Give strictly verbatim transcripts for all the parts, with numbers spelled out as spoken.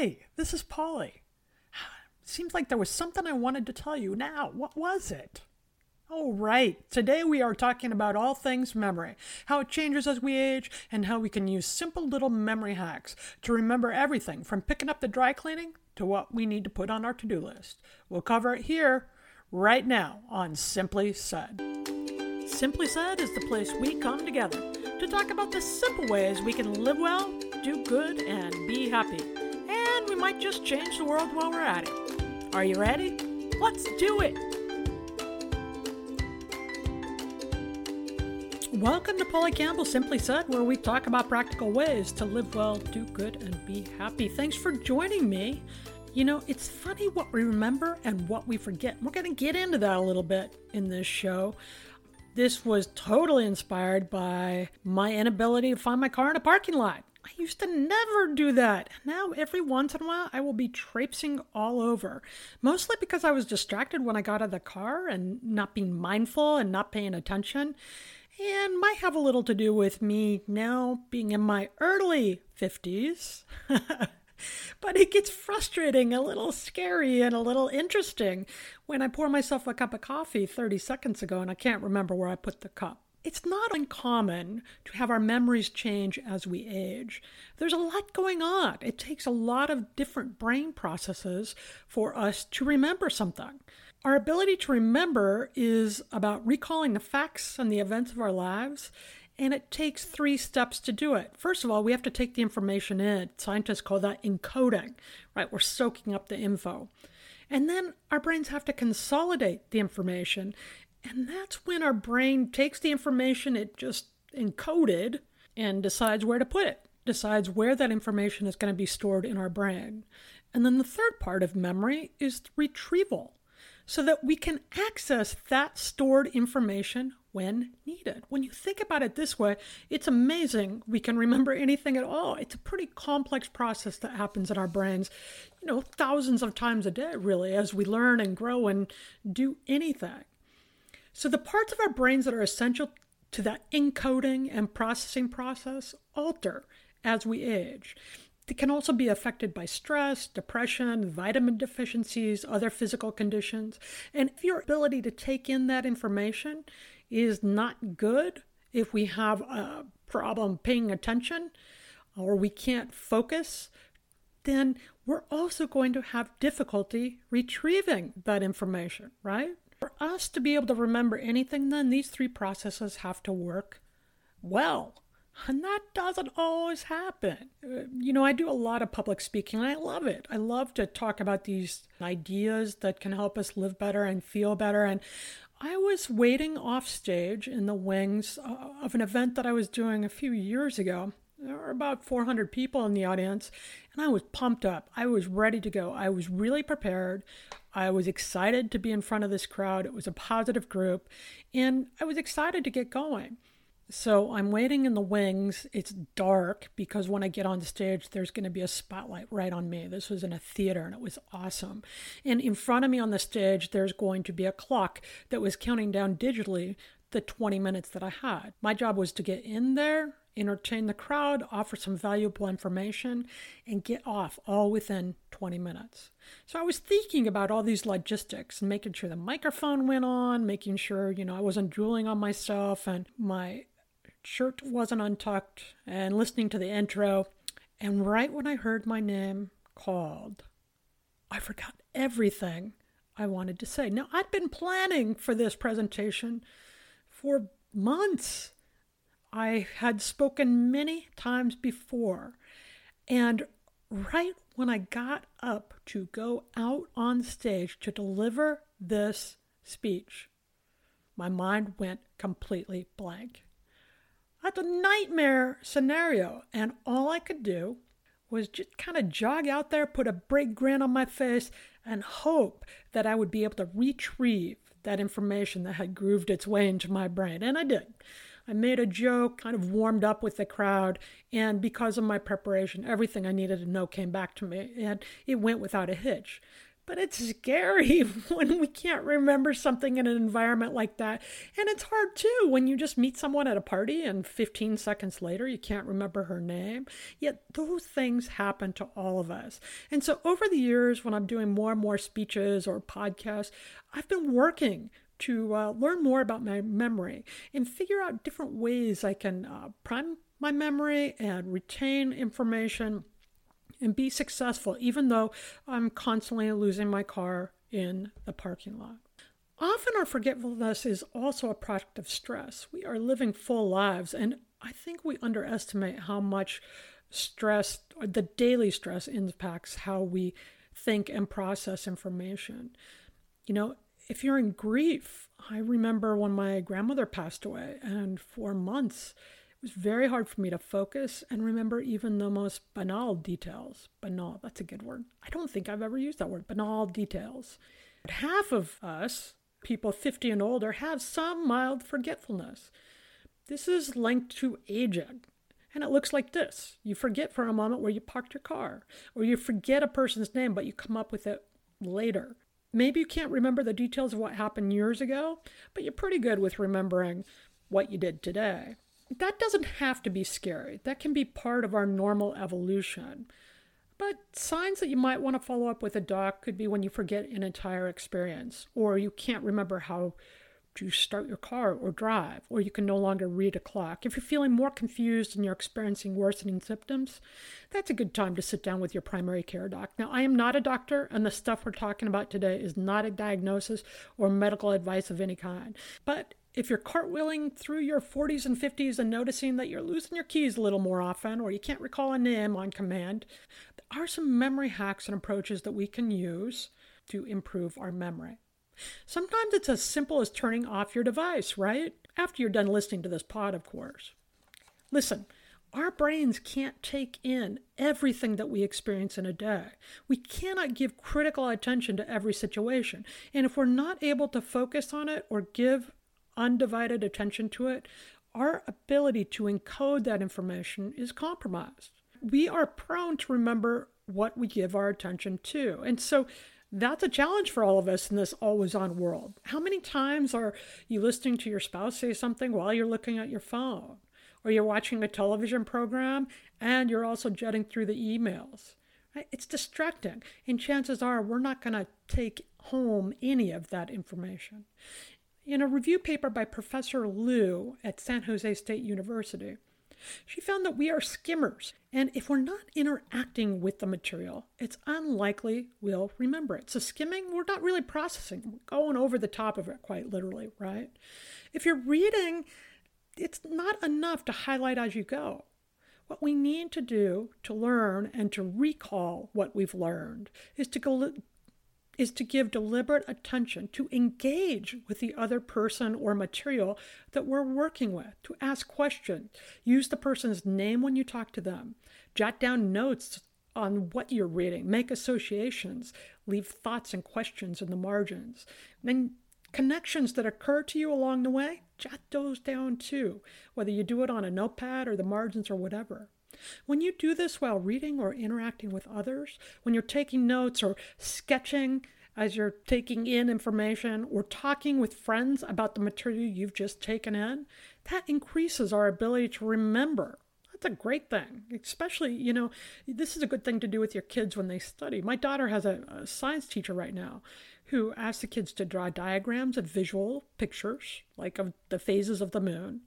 Hey, this is Polly. Seems like there was something I wanted to tell you. Now, what was it? All right, today we are talking about all things memory, how it changes as we age, and how we can use simple little memory hacks to remember everything from picking up the dry cleaning to what we need to put on our to-do list. We'll cover it here, right now, on Simply Said. Simply Said is the place we come together to talk about the simple ways we can live well, do good, and be happy. And we might just change the world while we're at it. Are you ready? Let's do it! Welcome to Polly Campbell Simply Said, where we talk about practical ways to live well, do good, and be happy. Thanks for joining me. You know, it's funny what we remember and what we forget. We're going to get into that a little bit in this show. This was totally inspired by my inability to find my car in a parking lot. I used to never do that. Now, every once in a while, I will be traipsing all over, mostly because I was distracted when I got out of the car and not being mindful and not paying attention. And might have a little to do with me now being in my early fifties. But it gets frustrating, a little scary, and a little interesting when I pour myself a cup of coffee thirty seconds ago and I can't remember where I put the cup. It's not uncommon to have our memories change as we age. There's a lot going on. It takes a lot of different brain processes for us to remember something. Our ability to remember is about recalling the facts and the events of our lives, and it takes three steps to do it. First of all, we have to take the information in. Scientists call that encoding, right? We're soaking up the info. And then our brains have to consolidate the information, and that's when our brain takes the information it just encoded and decides where to put it, decides where that information is going to be stored in our brain. And then the third part of memory is retrieval, so that we can access that stored information when needed. When you think about it this way, it's amazing we can remember anything at all. It's a pretty complex process that happens in our brains, you know, thousands of times a day, really, as we learn and grow and do anything. So the parts of our brains that are essential to that encoding and processing process alter as we age. It can also be affected by stress, depression, vitamin deficiencies, other physical conditions. And if your ability to take in that information is not good, if we have a problem paying attention or we can't focus, then we're also going to have difficulty retrieving that information, right? For us to be able to remember anything, then these three processes have to work well. And that doesn't always happen. You know, I do a lot of public speaking and I love it. I love to talk about these ideas that can help us live better and feel better. And I was waiting off stage in the wings of an event that I was doing a few years ago. There were about four hundred people in the audience and I was pumped up. I was ready to go. I was really prepared. I was excited to be in front of this crowd. It was a positive group and I was excited to get going. So I'm waiting in the wings. It's dark because when I get on stage, there's going to be a spotlight right on me. This was in a theater and it was awesome. And in front of me on the stage, there's going to be a clock that was counting down digitally the twenty minutes that I had. My job was to get in there, entertain the crowd, offer some valuable information, and get off all within twenty minutes. So I was thinking about all these logistics and making sure the microphone went on, making sure, you know, I wasn't drooling on myself and my shirt wasn't untucked, and listening to the intro. And right when I heard my name called, I forgot everything I wanted to say. Now, I'd been planning for this presentation for months. I had spoken many times before. And right when I got up to go out on stage to deliver this speech, my mind went completely blank. That's a nightmare scenario, and all I could do was just kind of jog out there, put a big grin on my face, and hope that I would be able to retrieve that information that had grooved its way into my brain, and I did. I made a joke, kind of warmed up with the crowd, and because of my preparation, everything I needed to know came back to me, and it went without a hitch. But it's scary when we can't remember something in an environment like that. And it's hard too when you just meet someone at a party and fifteen seconds later, you can't remember her name. Yet those things happen to all of us. And so over the years, when I'm doing more and more speeches or podcasts, I've been working to uh, learn more about my memory and figure out different ways I can uh, prime my memory and retain information and be successful, even though I'm constantly losing my car in the parking lot. Often our forgetfulness is also a product of stress. We are living full lives, and I think we underestimate how much stress, or the daily stress, impacts how we think and process information. You know, if you're in grief, I remember when my grandmother passed away, and for months, it was very hard for me to focus and remember even the most banal details. Banal, that's a good word. I don't think I've ever used that word, banal details. But half of us, people fifty and older, have some mild forgetfulness. This is linked to aging. And it looks like this. You forget for a moment where you parked your car, or you forget a person's name, but you come up with it later. Maybe you can't remember the details of what happened years ago, but you're pretty good with remembering what you did today. That doesn't have to be scary. That can be part of our normal evolution. But signs that you might want to follow up with a doc could be when you forget an entire experience, or you can't remember how to start your car or drive, or you can no longer read a clock. If you're feeling more confused and you're experiencing worsening symptoms, that's a good time to sit down with your primary care doc. Now, I am not a doctor, and the stuff we're talking about today is not a diagnosis or medical advice of any kind. But if you're cartwheeling through your forties and fifties and noticing that you're losing your keys a little more often, or you can't recall a name on command, there are some memory hacks and approaches that we can use to improve our memory. Sometimes it's as simple as turning off your device, right? After you're done listening to this pod, of course. Listen, our brains can't take in everything that we experience in a day. We cannot give critical attention to every situation. And if we're not able to focus on it or give undivided attention to it, our ability to encode that information is compromised. We are prone to remember what we give our attention to. And so that's a challenge for all of us in this always-on world. How many times are you listening to your spouse say something while you're looking at your phone? Or you're watching a television program and you're also jetting through the emails? Right? It's distracting. And chances are we're not going to take home any of that information. In a review paper by Professor Liu at San Jose State University, she found that we are skimmers, and if we're not interacting with the material, it's unlikely we'll remember it. So skimming, we're not really processing. We're going over the top of it, quite literally, right? If you're reading, it's not enough to highlight as you go. What we need to do to learn and to recall what we've learned is to go... is to give deliberate attention, to engage with the other person or material that we're working with, to ask questions, use the person's name when you talk to them, jot down notes on what you're reading, make associations, leave thoughts and questions in the margins. Then connections that occur to you along the way, jot those down too, whether you do it on a notepad or the margins or whatever. When you do this while reading or interacting with others, when you're taking notes or sketching as you're taking in information or talking with friends about the material you've just taken in, that increases our ability to remember. That's a great thing, especially, you know, this is a good thing to do with your kids when they study. My daughter has a, a science teacher right now who asks the kids to draw diagrams and visual pictures, like of the phases of the moon.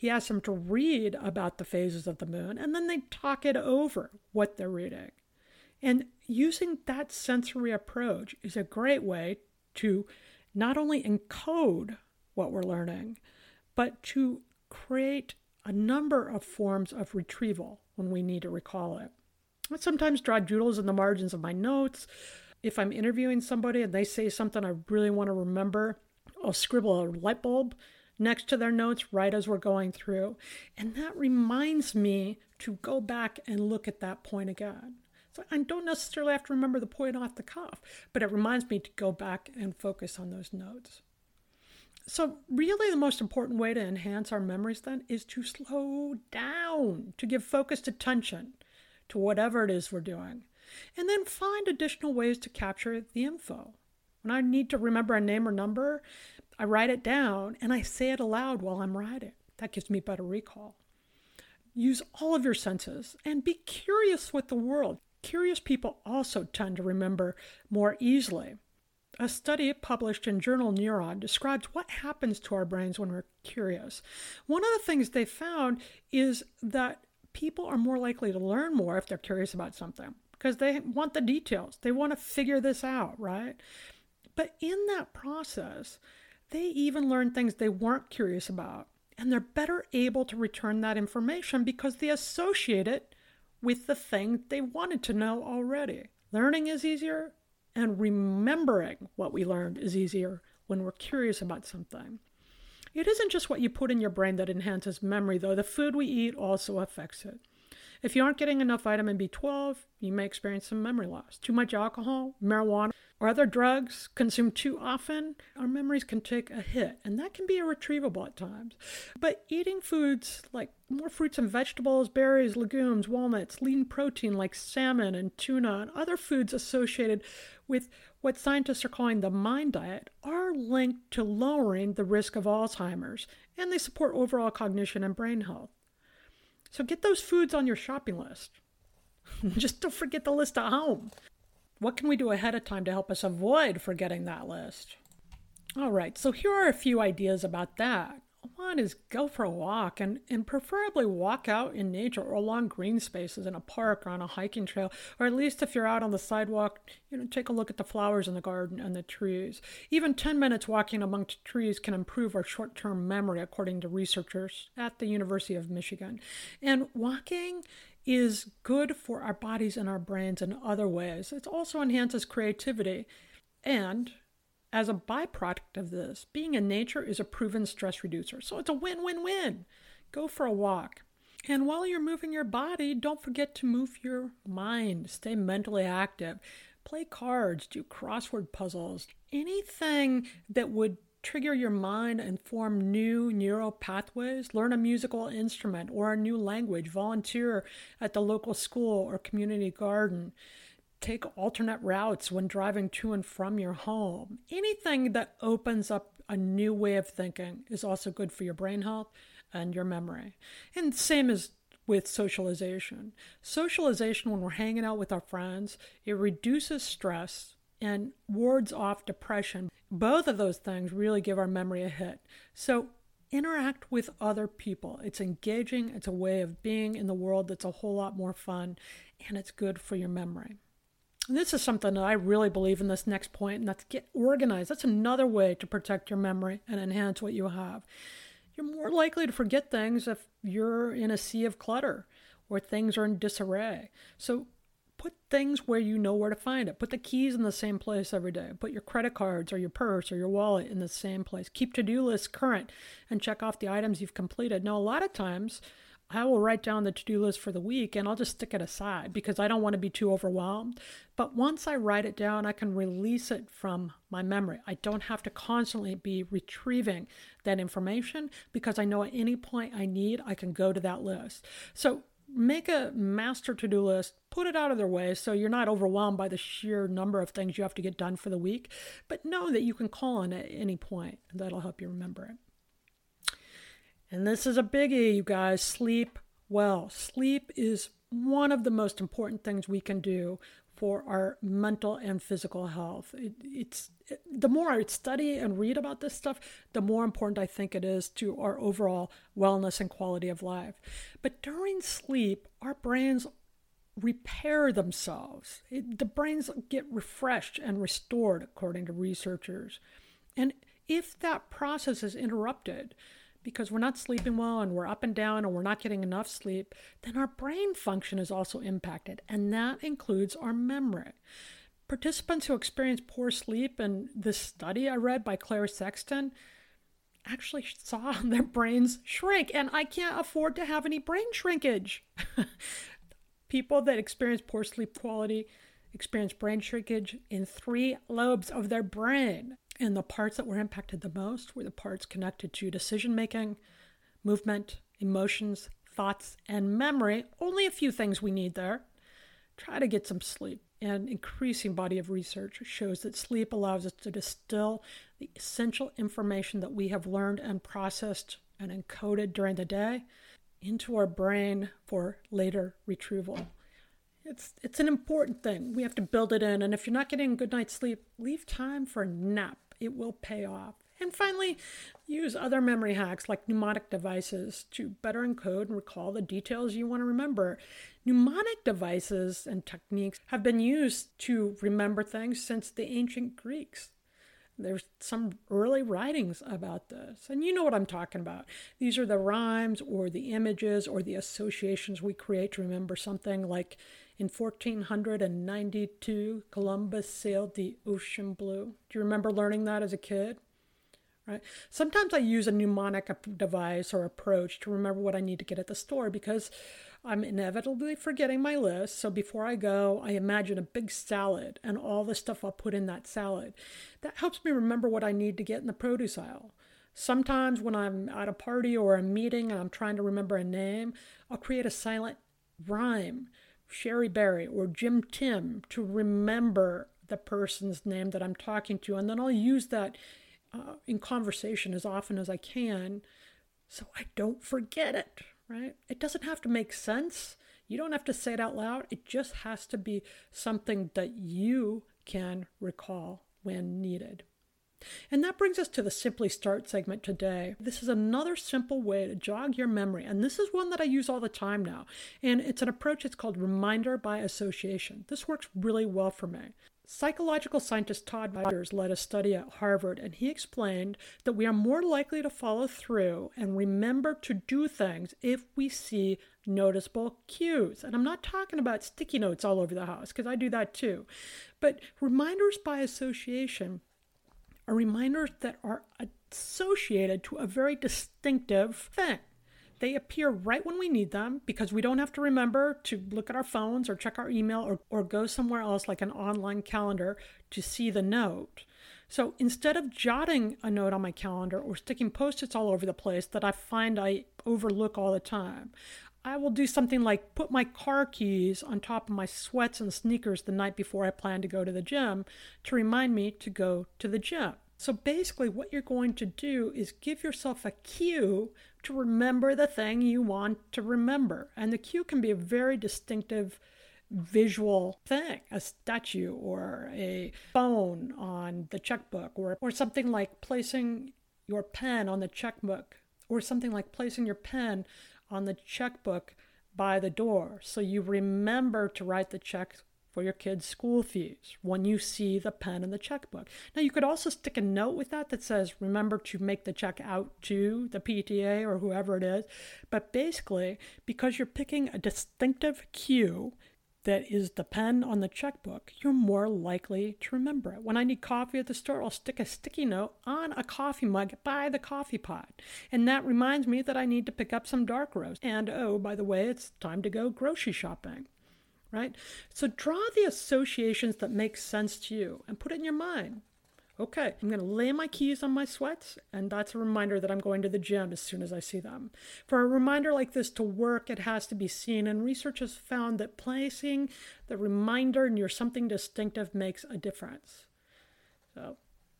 He asks them to read about the phases of the moon, and then they talk it over what they're reading. And using that sensory approach is a great way to not only encode what we're learning, but to create a number of forms of retrieval when we need to recall it. I sometimes draw doodles in the margins of my notes. If I'm interviewing somebody and they say something I really want to remember, I'll scribble a light bulb next to their notes right as we're going through. And that reminds me to go back and look at that point again. So I don't necessarily have to remember the point off the cuff, but it reminds me to go back and focus on those notes. So really the most important way to enhance our memories then is to slow down, to give focused attention to whatever it is we're doing. and then find additional ways to capture the info. When I need to remember a name or number, I write it down and I say it aloud while I'm writing. That gives me better recall. Use all of your senses and be curious with the world. Curious people also tend to remember more easily. A study published in journal Neuron describes what happens to our brains when we're curious. One of the things they found is that people are more likely to learn more if they're curious about something because they want the details. They want to figure this out, right? But in that process, they even learn things they weren't curious about, and they're better able to return that information because they associate it with the thing they wanted to know already. Learning is easier, and remembering what we learned is easier when we're curious about something. It isn't just what you put in your brain that enhances memory, though. The food we eat also affects it. If you aren't getting enough vitamin B twelve, you may experience some memory loss. Too much alcohol, marijuana, or other drugs consumed too often, our memories can take a hit, and that can be irretrievable at times. But eating foods like more fruits and vegetables, berries, legumes, walnuts, lean protein like salmon and tuna, and other foods associated with what scientists are calling the mind diet are linked to lowering the risk of Alzheimer's, and they support overall cognition and brain health. So get those foods on your shopping list. Just don't forget the list at home. What can we do ahead of time to help us avoid forgetting that list? All right, so here are a few ideas about that. One is go for a walk and, and preferably walk out in nature or along green spaces in a park or on a hiking trail, or at least if you're out on the sidewalk, you know, take a look at the flowers in the garden and the trees. Even ten minutes walking amongst trees can improve our short-term memory, according to researchers at the University of Michigan. And walking is good for our bodies and our brains in other ways. It also enhances creativity. And as a byproduct of this, being in nature is a proven stress reducer. So it's a win-win-win. Go for a walk. And while you're moving your body, don't forget to move your mind. Stay mentally active. Play cards, do crossword puzzles, anything that would trigger your mind and form new neural pathways. Learn a musical instrument or a new language. Volunteer at the local school or community garden. Take alternate routes when driving to and from your home. Anything that opens up a new way of thinking is also good for your brain health and your memory. And same as with socialization. Socialization, when we're hanging out with our friends, it reduces stress and wards off depression. Both of those things really give our memory a hit. So interact with other people. It's engaging. It's a way of being in the world that's a whole lot more fun, and it's good for your memory. And this is something that I really believe in, this next point, and that's get organized. That's another way to protect your memory and enhance what you have. You're more likely to forget things if you're in a sea of clutter or things are in disarray. So put things where you know where to find it. Put the keys in the same place every day. Put your credit cards or your purse or your wallet in the same place. Keep to-do lists current and check off the items you've completed. Now, a lot of times I will write down the to-do list for the week and I'll just stick it aside because I don't want to be too overwhelmed. But once I write it down, I can release it from my memory. I don't have to constantly be retrieving that information because I know at any point I need, I can go to that list. So make a master to-do list, put it out of their way so you're not overwhelmed by the sheer number of things you have to get done for the week, but know that you can call on it at any point, and that'll help you remember it. And this is a biggie, you guys. Sleep well. Sleep is one of the most important things we can do for our mental and physical health. It, it's it, the more I study and read about this stuff, the more important I think it is to our overall wellness and quality of life. But during sleep, our brains repair themselves. It, the brains get refreshed and restored, according to researchers. And if that process is interrupted, because we're not sleeping well and we're up and down and we're not getting enough sleep, then our brain function is also impacted, and that includes our memory. Participants who experience poor sleep in this study I read by Claire Sexton actually saw their brains shrink, and I can't afford to have any brain shrinkage. People that experience poor sleep quality experience brain shrinkage in three lobes of their brain. And the parts that were impacted the most were the parts connected to decision-making, movement, emotions, thoughts, and memory. Only a few things we need there. try to get some sleep. An increasing body of research shows that sleep allows us to distill the essential information that we have learned and processed and encoded during the day into our brain for later retrieval. It's it's an important thing. We have to build it in. And if you're not getting a good night's sleep, leave time for a nap. It will pay off. And finally, use other memory hacks like mnemonic devices to better encode and recall the details you want to remember. Mnemonic devices and techniques have been used to remember things since the ancient Greeks. There's some early writings about this, and you know what I'm talking about. These are the rhymes or the images or the associations we create to remember something, like in fourteen ninety-two, Columbus sailed the ocean blue. Do you remember learning that as a kid? Right? Sometimes I use a mnemonic device or approach to remember what I need to get at the store because I'm inevitably forgetting my list. So before I go, I imagine a big salad and all the stuff I'll put in that salad. That helps me remember what I need to get in the produce aisle. Sometimes when I'm at a party or a meeting and I'm trying to remember a name, I'll create a silent rhyme, Sherry Berry or Jim Tim, to remember the person's name that I'm talking to. And then I'll use that uh, in conversation as often as I can so I don't forget it. Right? It doesn't have to make sense. You don't have to say it out loud. It just has to be something that you can recall when needed. And that brings us to the Simply Start segment today. This is another simple way to jog your memory. And this is one that I use all the time now. And it's an approach that's called reminder by association. This works really well for me. Psychological scientist Todd Rogers led a study at Harvard, and he explained that we are more likely to follow through and remember to do things if we see noticeable cues. And I'm not talking about sticky notes all over the house, because I do that too. But reminders by association are reminders that are associated to a very distinctive thing. They appear right when we need them because we don't have to remember to look at our phones or check our email or, or go somewhere else like an online calendar to see the note. So instead of jotting a note on my calendar or sticking Post-its all over the place that I find I overlook all the time, I will do something like put my car keys on top of my sweats and sneakers the night before I plan to go to the gym to remind me to go to the gym. So basically what you're going to do is give yourself a cue to remember the thing you want to remember. And the cue can be a very distinctive visual thing, a statue or a phone on the checkbook, or, or something like placing your pen on the checkbook, or something like placing your pen on the checkbook by the door. So you remember to write the check for your kids' school fees when you see the pen and the checkbook. Now, you could also stick a note with that that says, remember to make the check out to the P T A or whoever it is. But basically, because you're picking a distinctive cue that is the pen on the checkbook, you're more likely to remember it. When I need coffee at the store, I'll stick a sticky note on a coffee mug by the coffee pot. And that reminds me that I need to pick up some dark roast. And oh, by the way, it's time to go grocery shopping. Right? So draw the associations that make sense to you and put it in your mind. Okay, I'm going to lay my keys on my sweats, and that's a reminder that I'm going to the gym as soon as I see them. For a reminder like this to work, it has to be seen, and research has found that placing the reminder near something distinctive makes a difference. So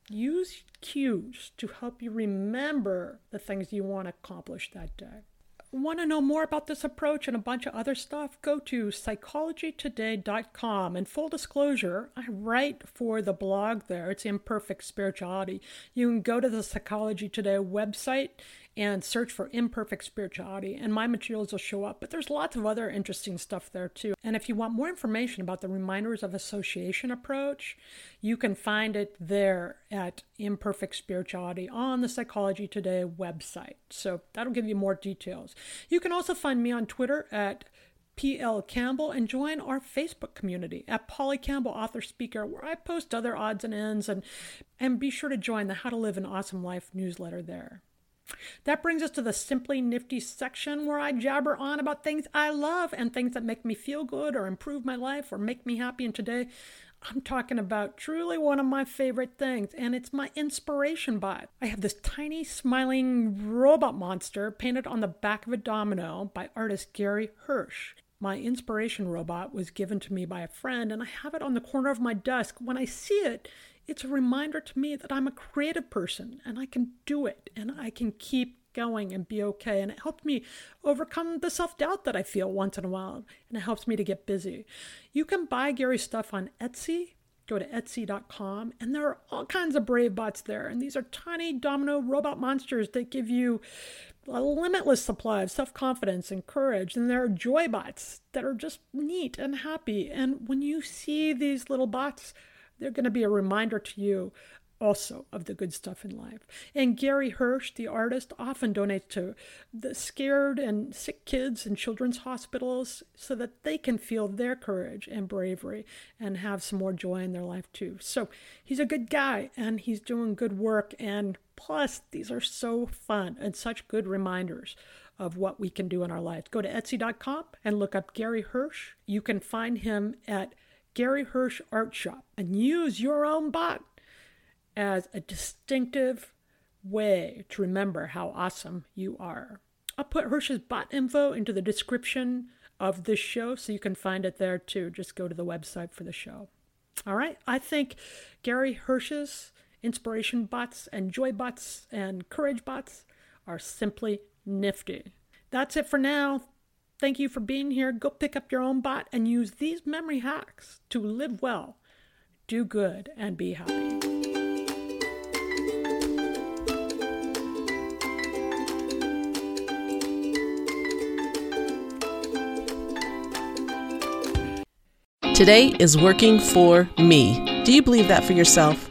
use cues to help you remember the things you want to accomplish that day. Want to know more about this approach and a bunch of other stuff? Go to psychology today dot com. And full disclosure, I write for the blog there. It's Imperfect Spirituality. You can go to the Psychology Today website and search for Imperfect Spirituality, and my materials will show up. But there's lots of other interesting stuff there too. And if you want more information about the Reminders of Association approach, you can find it there at Imperfect Spirituality on the Psychology Today website. So that'll give you more details. You can also find me on Twitter at P L Campbell, and join our Facebook community at Polly Campbell Author Speaker, where I post other odds and ends, and, and be sure to join the How to Live an Awesome Life newsletter there. That brings us to the Simply Nifty section, where I jabber on about things I love and things that make me feel good or improve my life or make me happy. And today I'm talking about truly one of my favorite things, and it's my inspiration bot. I have this tiny smiling robot monster painted on the back of a domino by artist Gary Hirsch. My inspiration robot was given to me by a friend, and I have it on the corner of my desk. When I see it, it's a reminder to me that I'm a creative person, and I can do it, and I can keep going and be okay. And it helped me overcome the self-doubt that I feel once in a while, and it helps me to get busy. You can buy Gary's stuff on Etsy. Go to Etsy dot com, and there are all kinds of brave bots there. And these are tiny domino robot monsters that give you a limitless supply of self-confidence and courage. And there are joy bots that are just neat and happy. And when you see these little bots, they're going to be a reminder to you also of the good stuff in life. And Gary Hirsch, the artist, often donates to the scared and sick kids in children's hospitals so that they can feel their courage and bravery and have some more joy in their life too. So he's a good guy and he's doing good work. And plus, these are so fun and such good reminders of what we can do in our lives. Go to Etsy dot com and look up Gary Hirsch. You can find him at Gary Hirsch Art Shop and use your own bot as a distinctive way to remember how awesome you are. I'll put Hirsch's bot info into the description of this show so you can find it there too. Just go to the website for the show. All right. I think Gary Hirsch's inspiration bots and joy bots and courage bots are simply nifty. That's it for now. Thank you for being here. Go pick up your own bot and use these memory hacks to live well, do good, and be happy. Today is working for me. Do you believe that for yourself?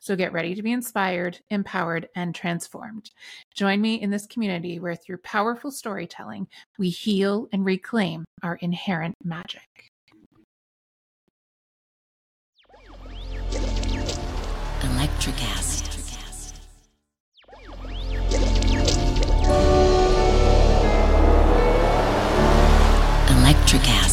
So get ready to be inspired, empowered, and transformed. Join me in this community where through powerful storytelling, we heal and reclaim our inherent magic. Electricast. Electricast.